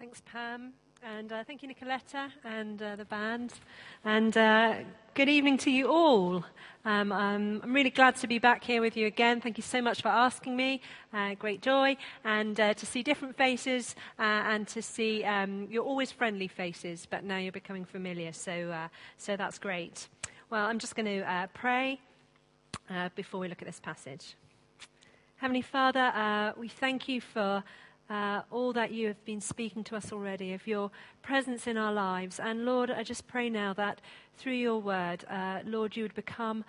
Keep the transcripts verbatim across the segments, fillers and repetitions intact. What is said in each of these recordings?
Thanks, Pam, and uh, thank you, Nicoletta, and uh, the band, and uh, good evening to you all. Um, um, I'm really glad to be back here with you again. Thank you so much for asking me. Uh, great joy, and uh, to see different faces, uh, and to see um, you're always friendly faces, but now you're becoming familiar, so, uh, so that's great. Well, I'm just going to uh, pray uh, before we look at this passage. Heavenly Father, uh, we thank you for Uh, all that you have been speaking to us already, of your presence in our lives. And Lord, I just pray now that through your word, uh, Lord, you would become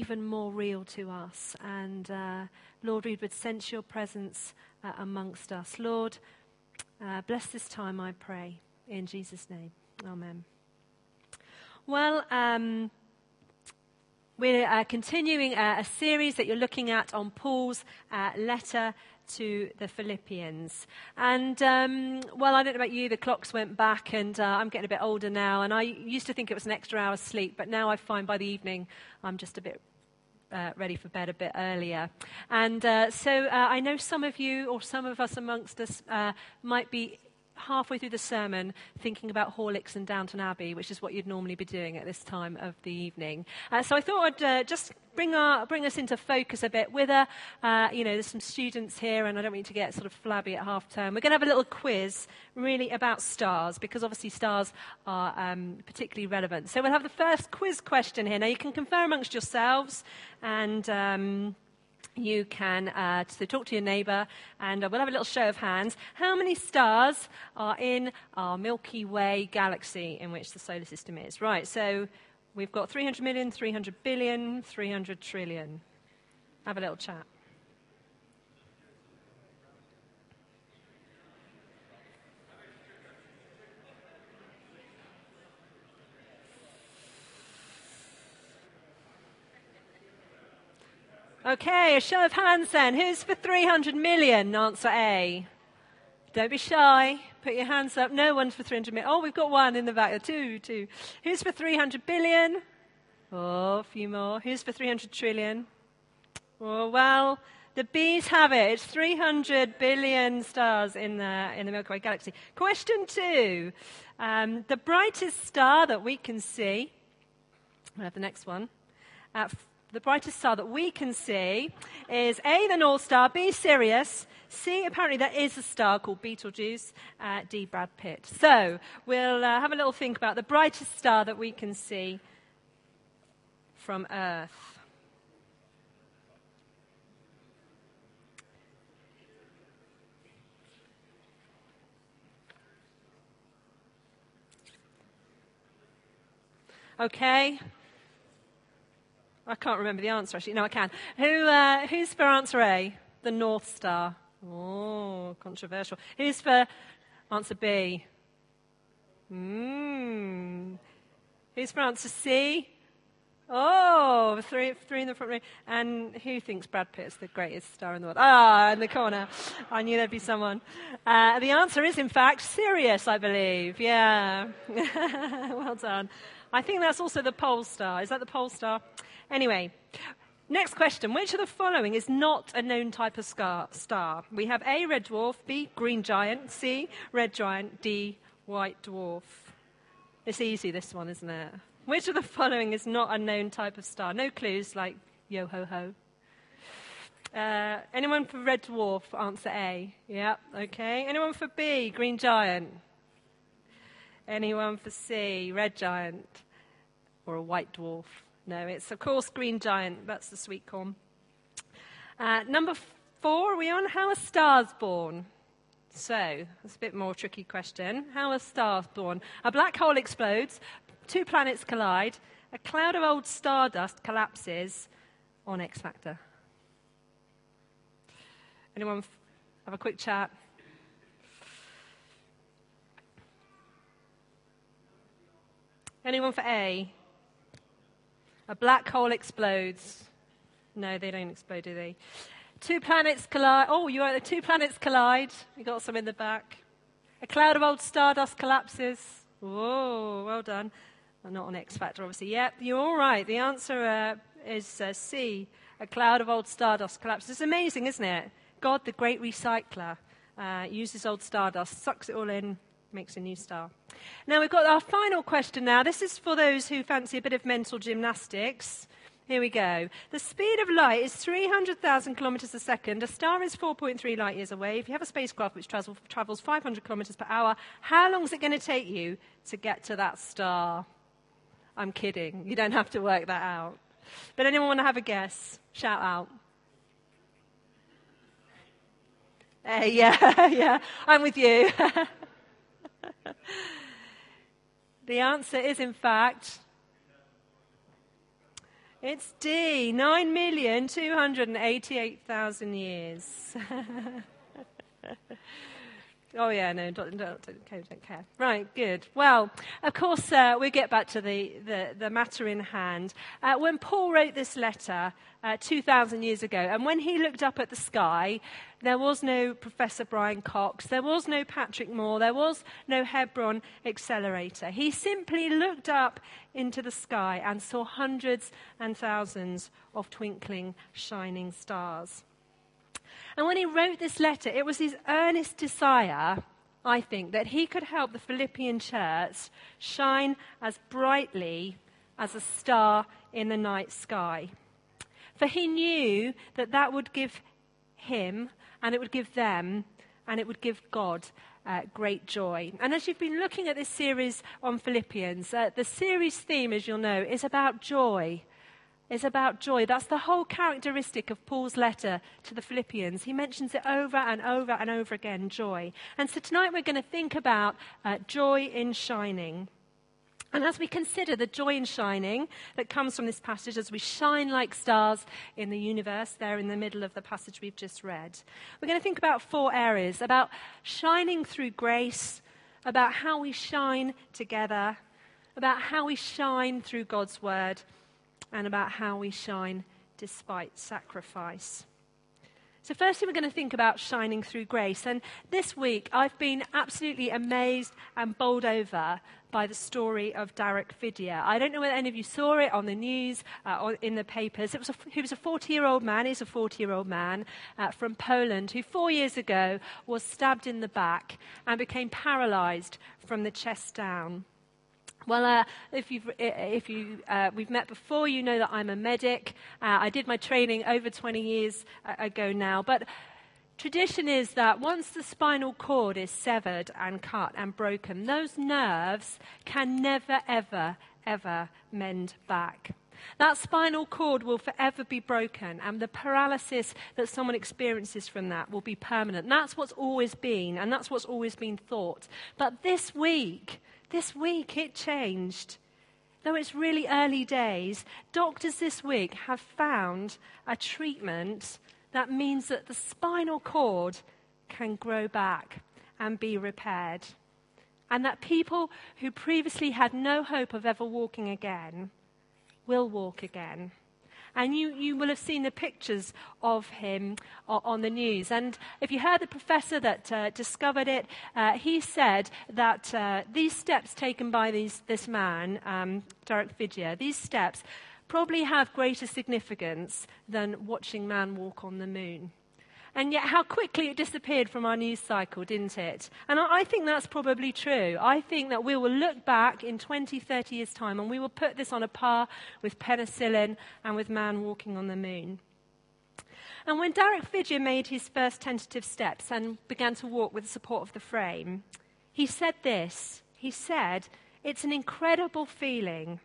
even more real to us. And uh, Lord, we would sense your presence uh, amongst us. Lord, uh, bless this time, I pray, in Jesus' name. Amen. Well, um, we're uh, continuing uh, a series that you're looking at on Paul's uh, letter to the Philippians. And, um, well, I don't know about you, the clocks went back, and uh, I'm getting a bit older now, and I used to think it was an extra hour's sleep, but now I find by the evening I'm just a bit uh, ready for bed a bit earlier. And uh, so uh, I know some of you, or some of us amongst us, uh, might be halfway through the sermon thinking about Horlicks and Downton Abbey, which is what you'd normally be doing at this time of the evening. Uh, so I thought I'd uh, just bring our bring us into focus a bit with a, uh, you know, there's some students here, and I don't want you to get sort of flabby at half term. We're going to have a little quiz really about stars, because obviously stars are um, particularly relevant. So we'll have the first quiz question here. Now you can confer amongst yourselves, and um, you can uh, so talk to your neighbour, and uh, we'll have a little show of hands. How many stars are in our Milky Way galaxy in which the solar system is? Right, so we've got three hundred million, three hundred billion, three hundred trillion. Have a little chat. Okay, a show of hands then. Who's for three hundred million? Answer A. Don't be shy. Put your hands up. No one's for three hundred million. Oh, we've got one in the back. Two, two. Who's for three hundred billion? Oh, a few more. Who's for three hundred trillion? Oh, well, the bees have it. It's three hundred billion stars in the, in the Milky Way galaxy. Question two. Um, the brightest star that we can see. We'll have the next one. At The brightest star that we can see is A, the North Star, B, Sirius, C, apparently there is a star called Betelgeuse, uh, D, Brad Pitt. So we'll uh, have a little think about the brightest star that we can see from Earth. Okay. I can't remember the answer, actually. No, I can. Who, uh, who's for answer A? The North Star. Oh, controversial. Who's for answer B? Mm. Who's for answer C? Oh, three, three in the front row. And who thinks Brad Pitt is the greatest star in the world? Ah, in the corner. I knew there'd be someone. Uh, the answer is, in fact, Sirius, I believe. Yeah. Well done. I think that's also the Pole Star. Is that the Pole Star? Anyway, next question. Which of the following is not a known type of star? We have A, red dwarf, B, green giant, C, red giant, D, white dwarf. It's easy, this one, isn't it? Which of the following is not a known type of star? No clues, like yo-ho-ho. Uh, anyone for red dwarf? Answer A. Yeah, okay. Anyone for B, green giant? Anyone for C, red giant, or a white dwarf? No, it's, of course, green giant. That's the sweet corn. Uh, number four, are we on? How are stars born? So, that's a bit more tricky question. How are stars born? A black hole explodes, two planets collide, a cloud of old stardust collapses on X Factor. Anyone f- have a quick chat? Anyone for A? A black hole explodes. No, they don't explode, do they? Two planets collide. Oh, you are, two planets collide. You got some in the back. A cloud of old stardust collapses. Whoa, well done. I'm not on X Factor, obviously. Yep, you're all right. The answer uh, is uh, C. A cloud of old stardust collapses. It's amazing, isn't it? God, the great recycler. uh, uses old stardust, sucks it all in, makes a new star. Now we've got our final question now. This is for those who fancy a bit of mental gymnastics. Here we go. The speed of light is three hundred thousand kilometres a second. A star is four point three light years away. If you have a spacecraft which travels five hundred kilometres per hour, how long is it going to take you to get to that star? I'm kidding. You don't have to work that out. But anyone want to have a guess? Shout out. Uh, yeah, yeah, I'm with you. The answer is, in fact, it's D, nine million two hundred eighty-eight thousand years. Oh, yeah, no, don't, don't, don't care. Right, good. Well, of course, uh, we'll get back to the, the, the matter in hand. Uh, when Paul wrote this letter uh, two thousand years ago, and when he looked up at the sky, there was no Professor Brian Cox, there was no Patrick Moore, there was no Hebron Accelerator. He simply looked up into the sky and saw hundreds and thousands of twinkling, shining stars. And when he wrote this letter, it was his earnest desire, I think, that he could help the Philippian church shine as brightly as a star in the night sky. For he knew that that would give him, and it would give them, and it would give God uh, great joy. And as you've been looking at this series on Philippians, uh, the series theme, as you'll know, is about joy. It's about joy. That's the whole characteristic of Paul's letter to the Philippians. He mentions it over and over and over again, joy. And so tonight we're going to think about uh, joy in shining. And as we consider the joy in shining that comes from this passage, as we shine like stars in the universe, there in the middle of the passage we've just read, we're going to think about four areas, about shining through grace, about how we shine together, about how we shine through God's word, and about how we shine despite sacrifice. So firstly, we're going to think about shining through grace. And this week, I've been absolutely amazed and bowled over by the story of Darek Fidyka. I don't know whether any of you saw it on the news uh, or in the papers. It was a, he was a forty-year-old man. He's a forty-year-old man uh, from Poland who four years ago was stabbed in the back and became paralyzed from the chest down. Well, uh, if you've, if you, uh, we've met before, you know that I'm a medic. Uh, I did my training over twenty years ago now. But tradition is that once the spinal cord is severed and cut and broken, those nerves can never, ever, ever mend back. That spinal cord will forever be broken, and the paralysis that someone experiences from that will be permanent. And that's what's always been, and that's what's always been thought. But this week... This week it changed. Though it's really early days, doctors this week have found a treatment that means that the spinal cord can grow back and be repaired. And that people who previously had no hope of ever walking again will walk again. And you, you will have seen the pictures of him on the news. And if you heard the professor that uh, discovered it, uh, he said that uh, these steps taken by these, this man, um, Darek Fidyka, these steps probably have greater significance than watching man walk on the moon. And yet how quickly it disappeared from our news cycle, didn't it? And I think that's probably true. I think that we will look back in twenty, thirty years' time and we will put this on a par with penicillin and with man walking on the moon. And when Darek Fidyka made his first tentative steps and began to walk with the support of the frame, he said this. He said, "It's an incredible feeling.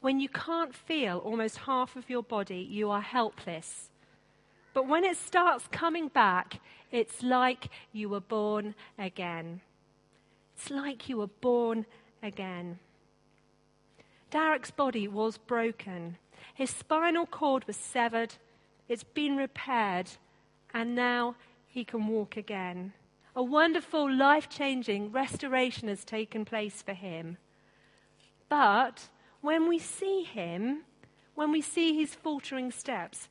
When you can't feel almost half of your body, you are helpless. But when it starts coming back, it's like you were born again." It's like you were born again. Darek's body was broken. His spinal cord was severed. It's been repaired. And now he can walk again. A wonderful, life-changing restoration has taken place for him. But when we see him, when we see his faltering steps,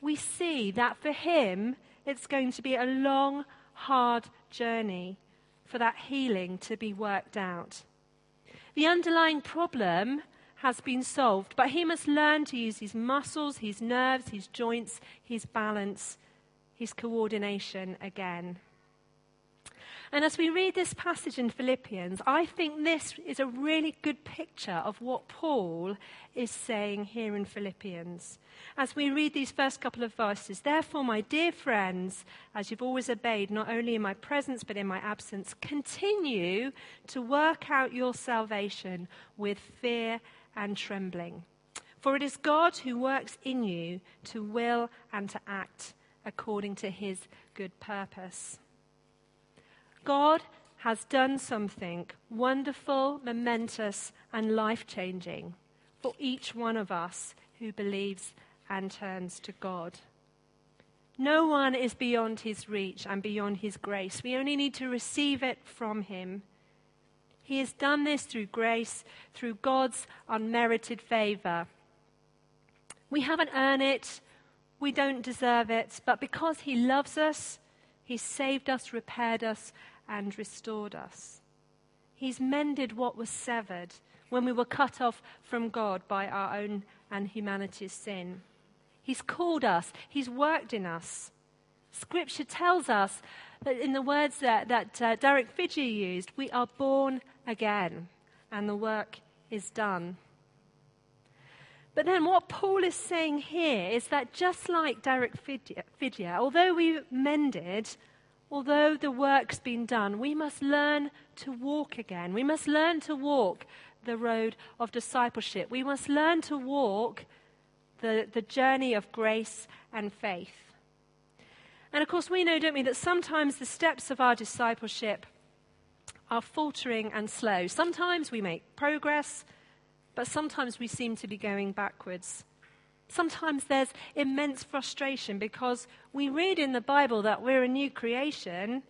we see that for him, it's going to be a long, hard journey for that healing to be worked out. The underlying problem has been solved, but he must learn to use his muscles, his nerves, his joints, his balance, his coordination again. And as we read this passage in Philippians, I think this is a really good picture of what Paul is saying here in Philippians. As we read these first couple of verses, therefore, my dear friends, as you've always obeyed, not only in my presence but in my absence, continue to work out your salvation with fear and trembling. For it is God who works in you to will and to act according to his good purpose. God has done something wonderful, momentous, and life-changing for each one of us who believes and turns to God. No one is beyond his reach and beyond his grace. We only need to receive it from him. He has done this through grace, through God's unmerited favor. We haven't earned it. We don't deserve it. But because he loves us, he saved us, repaired us, and restored us. He's mended what was severed when we were cut off from God by our own and humanity's sin. He's called us. He's worked in us. Scripture tells us that in the words that, that uh, Darek Fidyka used, we are born again and the work is done. But then what Paul is saying here is that just like Darek Fidyka, although we've mended, although the work's been done, we must learn to walk again. We must learn to walk the road of discipleship. We must learn to walk the, the journey of grace and faith. And of course we know, don't we, that sometimes the steps of our discipleship are faltering and slow. Sometimes we make progress, but sometimes we seem to be going backwards. Sometimes there's immense frustration because we read in the Bible that we're a new creation,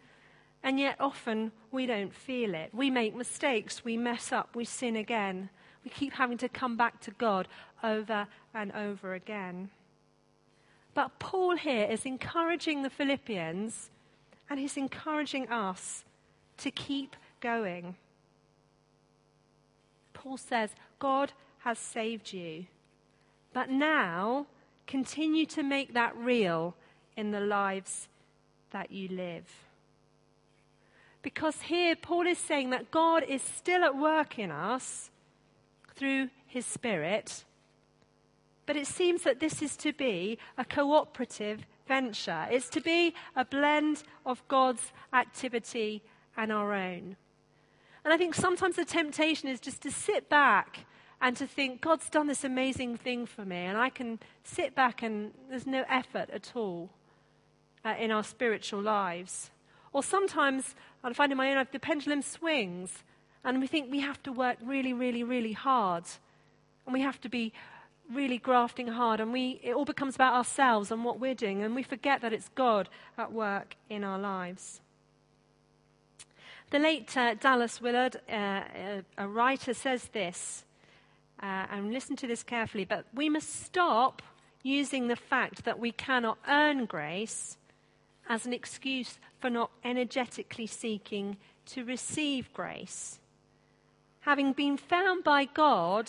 and yet often we don't feel it. We make mistakes, we mess up, we sin again. We keep having to come back to God over and over again. But Paul here is encouraging the Philippians, and he's encouraging us to keep going. Paul says, God has saved you, but now continue to make that real in the lives that you live. Because here Paul is saying that God is still at work in us through his Spirit, but it seems that this is to be a cooperative venture. It's to be a blend of God's activity and our own. And I think sometimes the temptation is just to sit back and to think, God's done this amazing thing for me, and I can sit back and there's no effort at all uh, in our spiritual lives. Or sometimes, I find in my own life, the pendulum swings, and we think we have to work really, really, really hard, and we have to be really grafting hard, and we it all becomes about ourselves and what we're doing, and we forget that it's God at work in our lives. The late uh, Dallas Willard, uh, a, a writer, says this, uh, and listen to this carefully, but we must stop using the fact that we cannot earn grace as an excuse for not energetically seeking to receive grace. Having been found by God,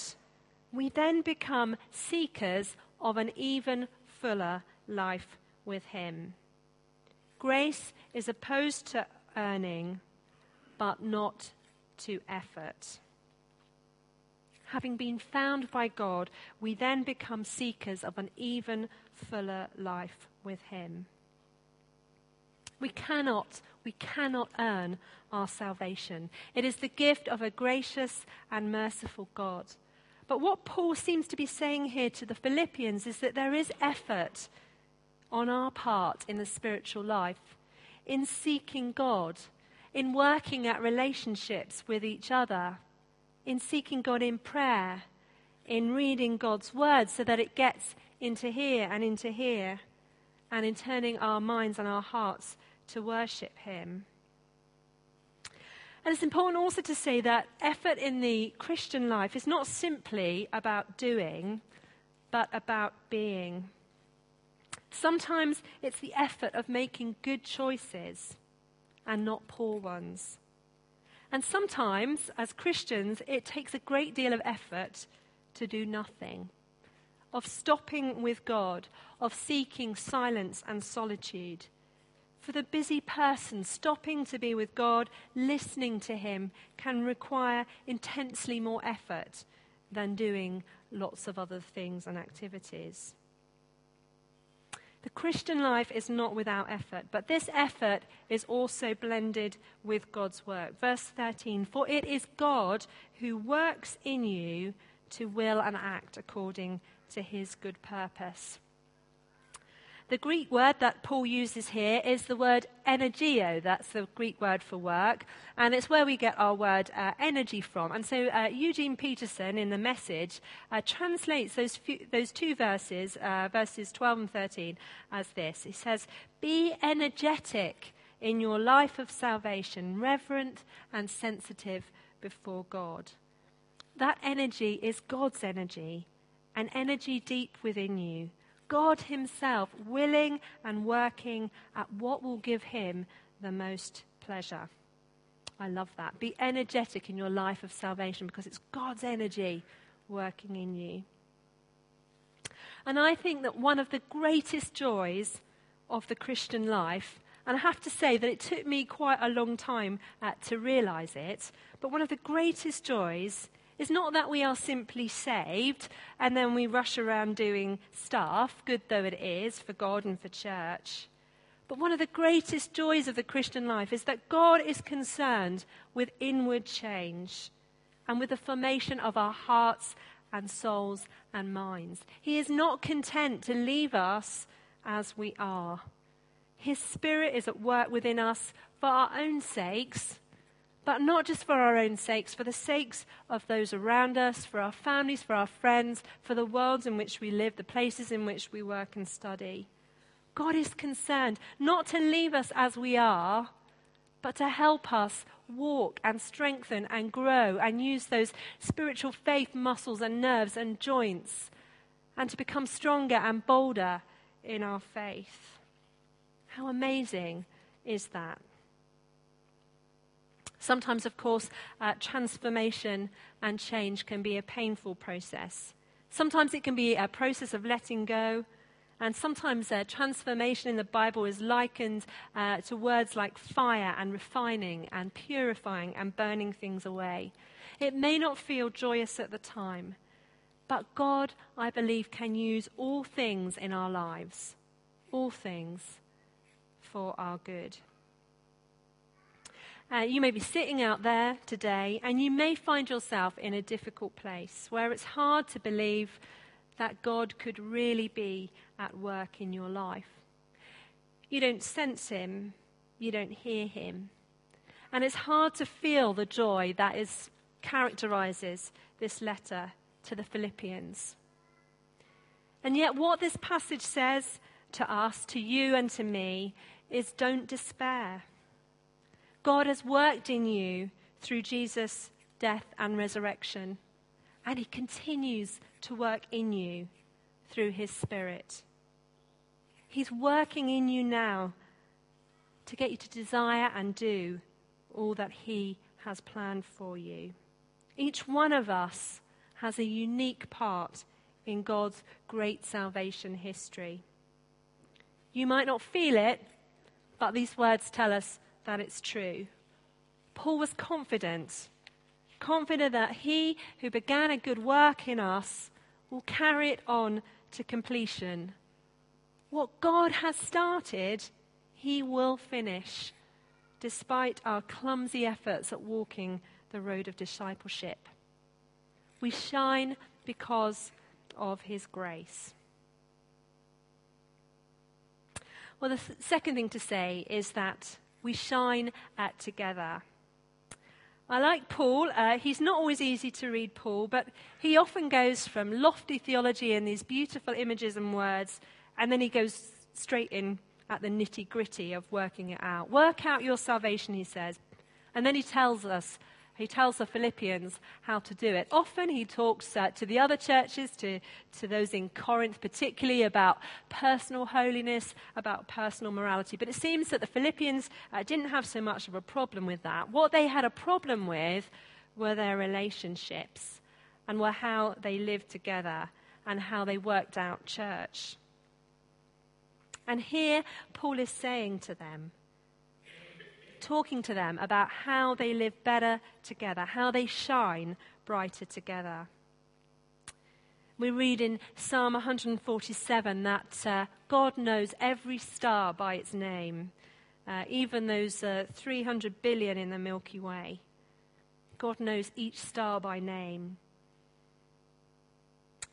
we then become seekers of an even fuller life with him. Grace is opposed to earning, but not to effort. Having been found by God, we then become seekers of an even fuller life with him. We cannot, we cannot earn our salvation. It is the gift of a gracious and merciful God. But what Paul seems to be saying here to the Philippians is that there is effort on our part in the spiritual life, in seeking God, in working at relationships with each other, in seeking God in prayer, in reading God's word so that it gets into here and into here, and in turning our minds and our hearts to worship him. And it's important also to say that effort in the Christian life is not simply about doing, but about being. Sometimes it's the effort of making good choices and not poor ones. And sometimes, as Christians, it takes a great deal of effort to do nothing, of stopping with God, of seeking silence and solitude, For the busy person, stopping to be with God, listening to him, can require intensely more effort than doing lots of other things and activities. The Christian life is not without effort, but this effort is also blended with God's work. Verse thirteen, for it is God who works in you to will and act according to his good purpose. The Greek word that Paul uses here is the word energio. That's the Greek word for work, and it's where we get our word uh, energy from. And so uh, Eugene Peterson, in The Message, uh, translates those few, those two verses, uh, verses twelve and thirteen, as this. He says, be energetic in your life of salvation, reverent and sensitive before God. That energy is God's energy, an energy deep within you. God himself willing and working at what will give him the most pleasure. I love that. Be energetic in your life of salvation because it's God's energy working in you. And I think that one of the greatest joys of the Christian life, and I have to say that it took me quite a long time uh, to realize it, but one of the greatest joys it's not that we are simply saved and then we rush around doing stuff, good though it is, for God and for church. But one of the greatest joys of the Christian life is that God is concerned with inward change and with the formation of our hearts and souls and minds. He is not content to leave us as we are. His Spirit is at work within us for our own sakes, but not just for our own sakes, for the sakes of those around us, for our families, for our friends, for the worlds in which we live, the places in which we work and study. God is concerned not to leave us as we are, but to help us walk and strengthen and grow and use those spiritual faith muscles and nerves and joints and to become stronger and bolder in our faith. How amazing is that? Sometimes, of course, uh, transformation and change can be a painful process. Sometimes it can be a process of letting go. And sometimes uh, transformation in the Bible is likened uh, to words like fire and refining and purifying and burning things away. It may not feel joyous at the time, but God, I believe, can use all things in our lives, all things for our good. Uh, you may be sitting out there today and you may find yourself in a difficult place where it's hard to believe that God could really be at work in your life. You don't sense him, you don't hear him. And it's hard to feel the joy that is characterizes this letter to the Philippians. And yet what this passage says to us, to you and to me, is don't despair. God has worked in you through Jesus' death and resurrection, and he continues to work in you through his Spirit. He's working in you now to get you to desire and do all that he has planned for you. Each one of us has a unique part in God's great salvation history. You might not feel it, but these words tell us that it's true. Paul was confident, confident that he who began a good work in us will carry it on to completion. What God has started, he will finish, despite our clumsy efforts at walking the road of discipleship. We shine because of his grace. Well, the th- second thing to say is that we shine at together. I like Paul. Uh, he's not always easy to read, Paul, but he often goes from lofty theology and these beautiful images and words, and then he goes straight in at the nitty-gritty of working it out. Work out your salvation, he says. And then he tells us, he tells the Philippians how to do it. Often he talks uh, to the other churches, to, to those in Corinth particularly, about personal holiness, about personal morality. But it seems that the Philippians uh, didn't have so much of a problem with that. What they had a problem with were their relationships and were how they lived together and how they worked out church. And here Paul is saying to them, talking to them about how they live better together, how they shine brighter together. We read in Psalm one forty-seven that uh, God knows every star by its name, uh, even those uh, three hundred billion in the Milky Way. God knows each star by name.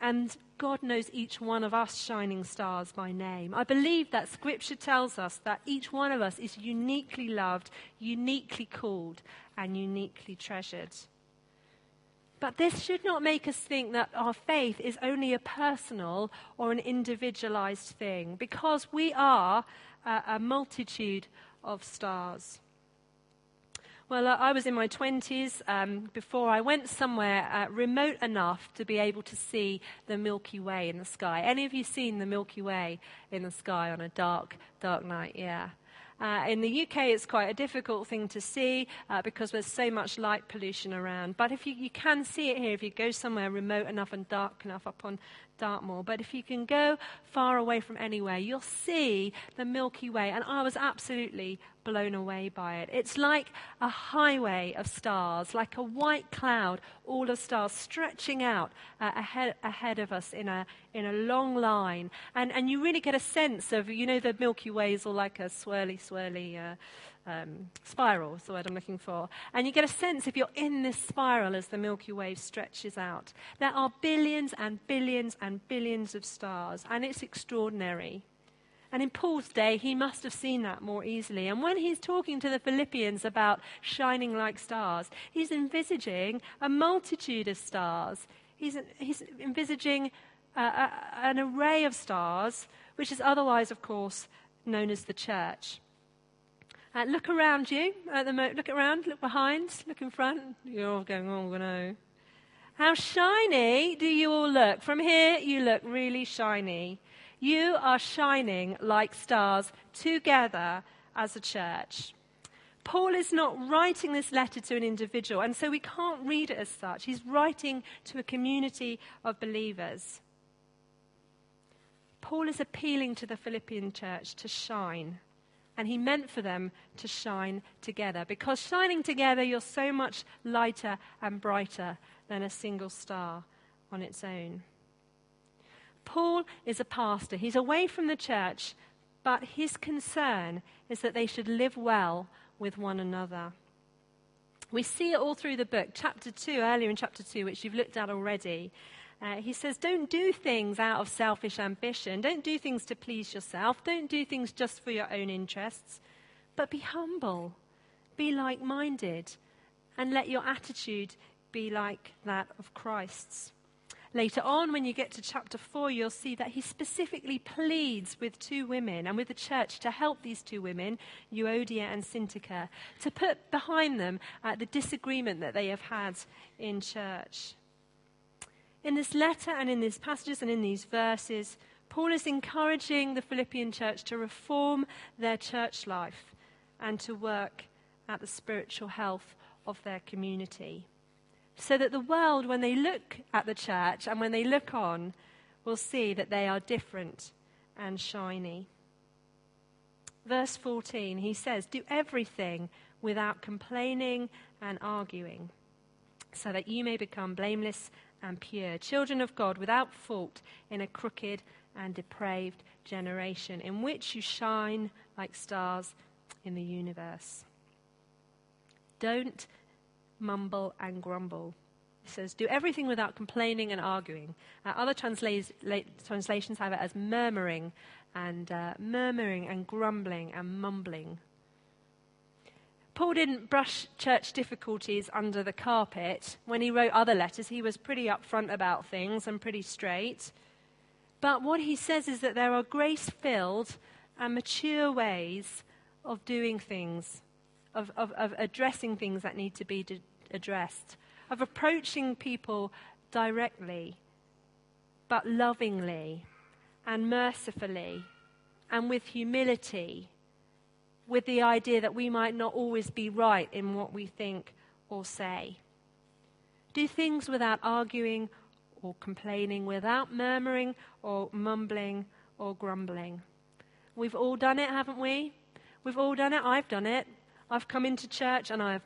And God knows each one of us shining stars by name. I believe that Scripture tells us that each one of us is uniquely loved, uniquely called, and uniquely treasured. But this should not make us think that our faith is only a personal or an individualized thing, because we are a, a multitude of stars. Well, I was in my twenties um, before I went somewhere uh, remote enough to be able to see the Milky Way in the sky. Any of you seen the Milky Way in the sky on a dark, dark night? Yeah. Uh, in the U K, it's quite a difficult thing to see uh, because there's so much light pollution around. But if you, you can see it here, if you go somewhere remote enough and dark enough up on Dartmoor. But if you can go far away from anywhere, you'll see the Milky Way. And I was absolutely blown away by it. It's like a highway of stars, like a white cloud, all of stars stretching out uh, ahead, ahead of us in a in a long line. And and you really get a sense of, you know, the Milky Way is all like a swirly, swirly uh, um, spiral, is the word I'm looking for. And you get a sense if you're in this spiral as the Milky Way stretches out. There are billions and billions and billions of stars, and it's extraordinary. And in Paul's day, he must have seen that more easily. And when he's talking to the Philippians about shining like stars, he's envisaging a multitude of stars. He's, he's envisaging uh, a, an array of stars, which is otherwise, of course, known as the church. Uh, look around you at the moment. Look around, look behind, look in front. You're all going, oh, no. How shiny do you all look? From here, you look really shiny. You are shining like stars together as a church. Paul is not writing this letter to an individual, and so we can't read it as such. He's writing to a community of believers. Paul is appealing to the Philippian church to shine, and he meant for them to shine together, because shining together, you're so much lighter and brighter than a single star on its own. Paul is a pastor. He's away from the church, but his concern is that they should live well with one another. We see it all through the book. Chapter two, earlier in chapter two, which you've looked at already, uh, he says, don't do things out of selfish ambition. Don't do things to please yourself. Don't do things just for your own interests. But be humble, be like-minded, and let your attitude be like that of Christ's. Later on, when you get to chapter four, you'll see that he specifically pleads with two women and with the church to help these two women, Euodia and Syntyche, to put behind them uh, the disagreement that they have had in church. In this letter and in these passages and in these verses, Paul is encouraging the Philippian church to reform their church life and to work at the spiritual health of their community, so that the world, when they look at the church and when they look on, will see that they are different and shiny. Verse fourteen, he says, do everything without complaining and arguing, so that you may become blameless and pure, children of God without fault in a crooked and depraved generation, in which you shine like stars in the universe. Don't mumble and grumble. It says, do everything without complaining and arguing. Uh, other transla- la- translations have it as murmuring and uh, murmuring and grumbling and mumbling. Paul didn't brush church difficulties under the carpet. When he wrote other letters, he was pretty upfront about things and pretty straight. But what he says is that there are grace-filled and mature ways of doing things, of, of, of addressing things that need to be d- addressed, of approaching people directly, but lovingly and mercifully and with humility, with the idea that we might not always be right in what we think or say. Do things without arguing or complaining, without murmuring or mumbling or grumbling. We've all done it, haven't we? We've all done it. I've done it. I've come into church and I've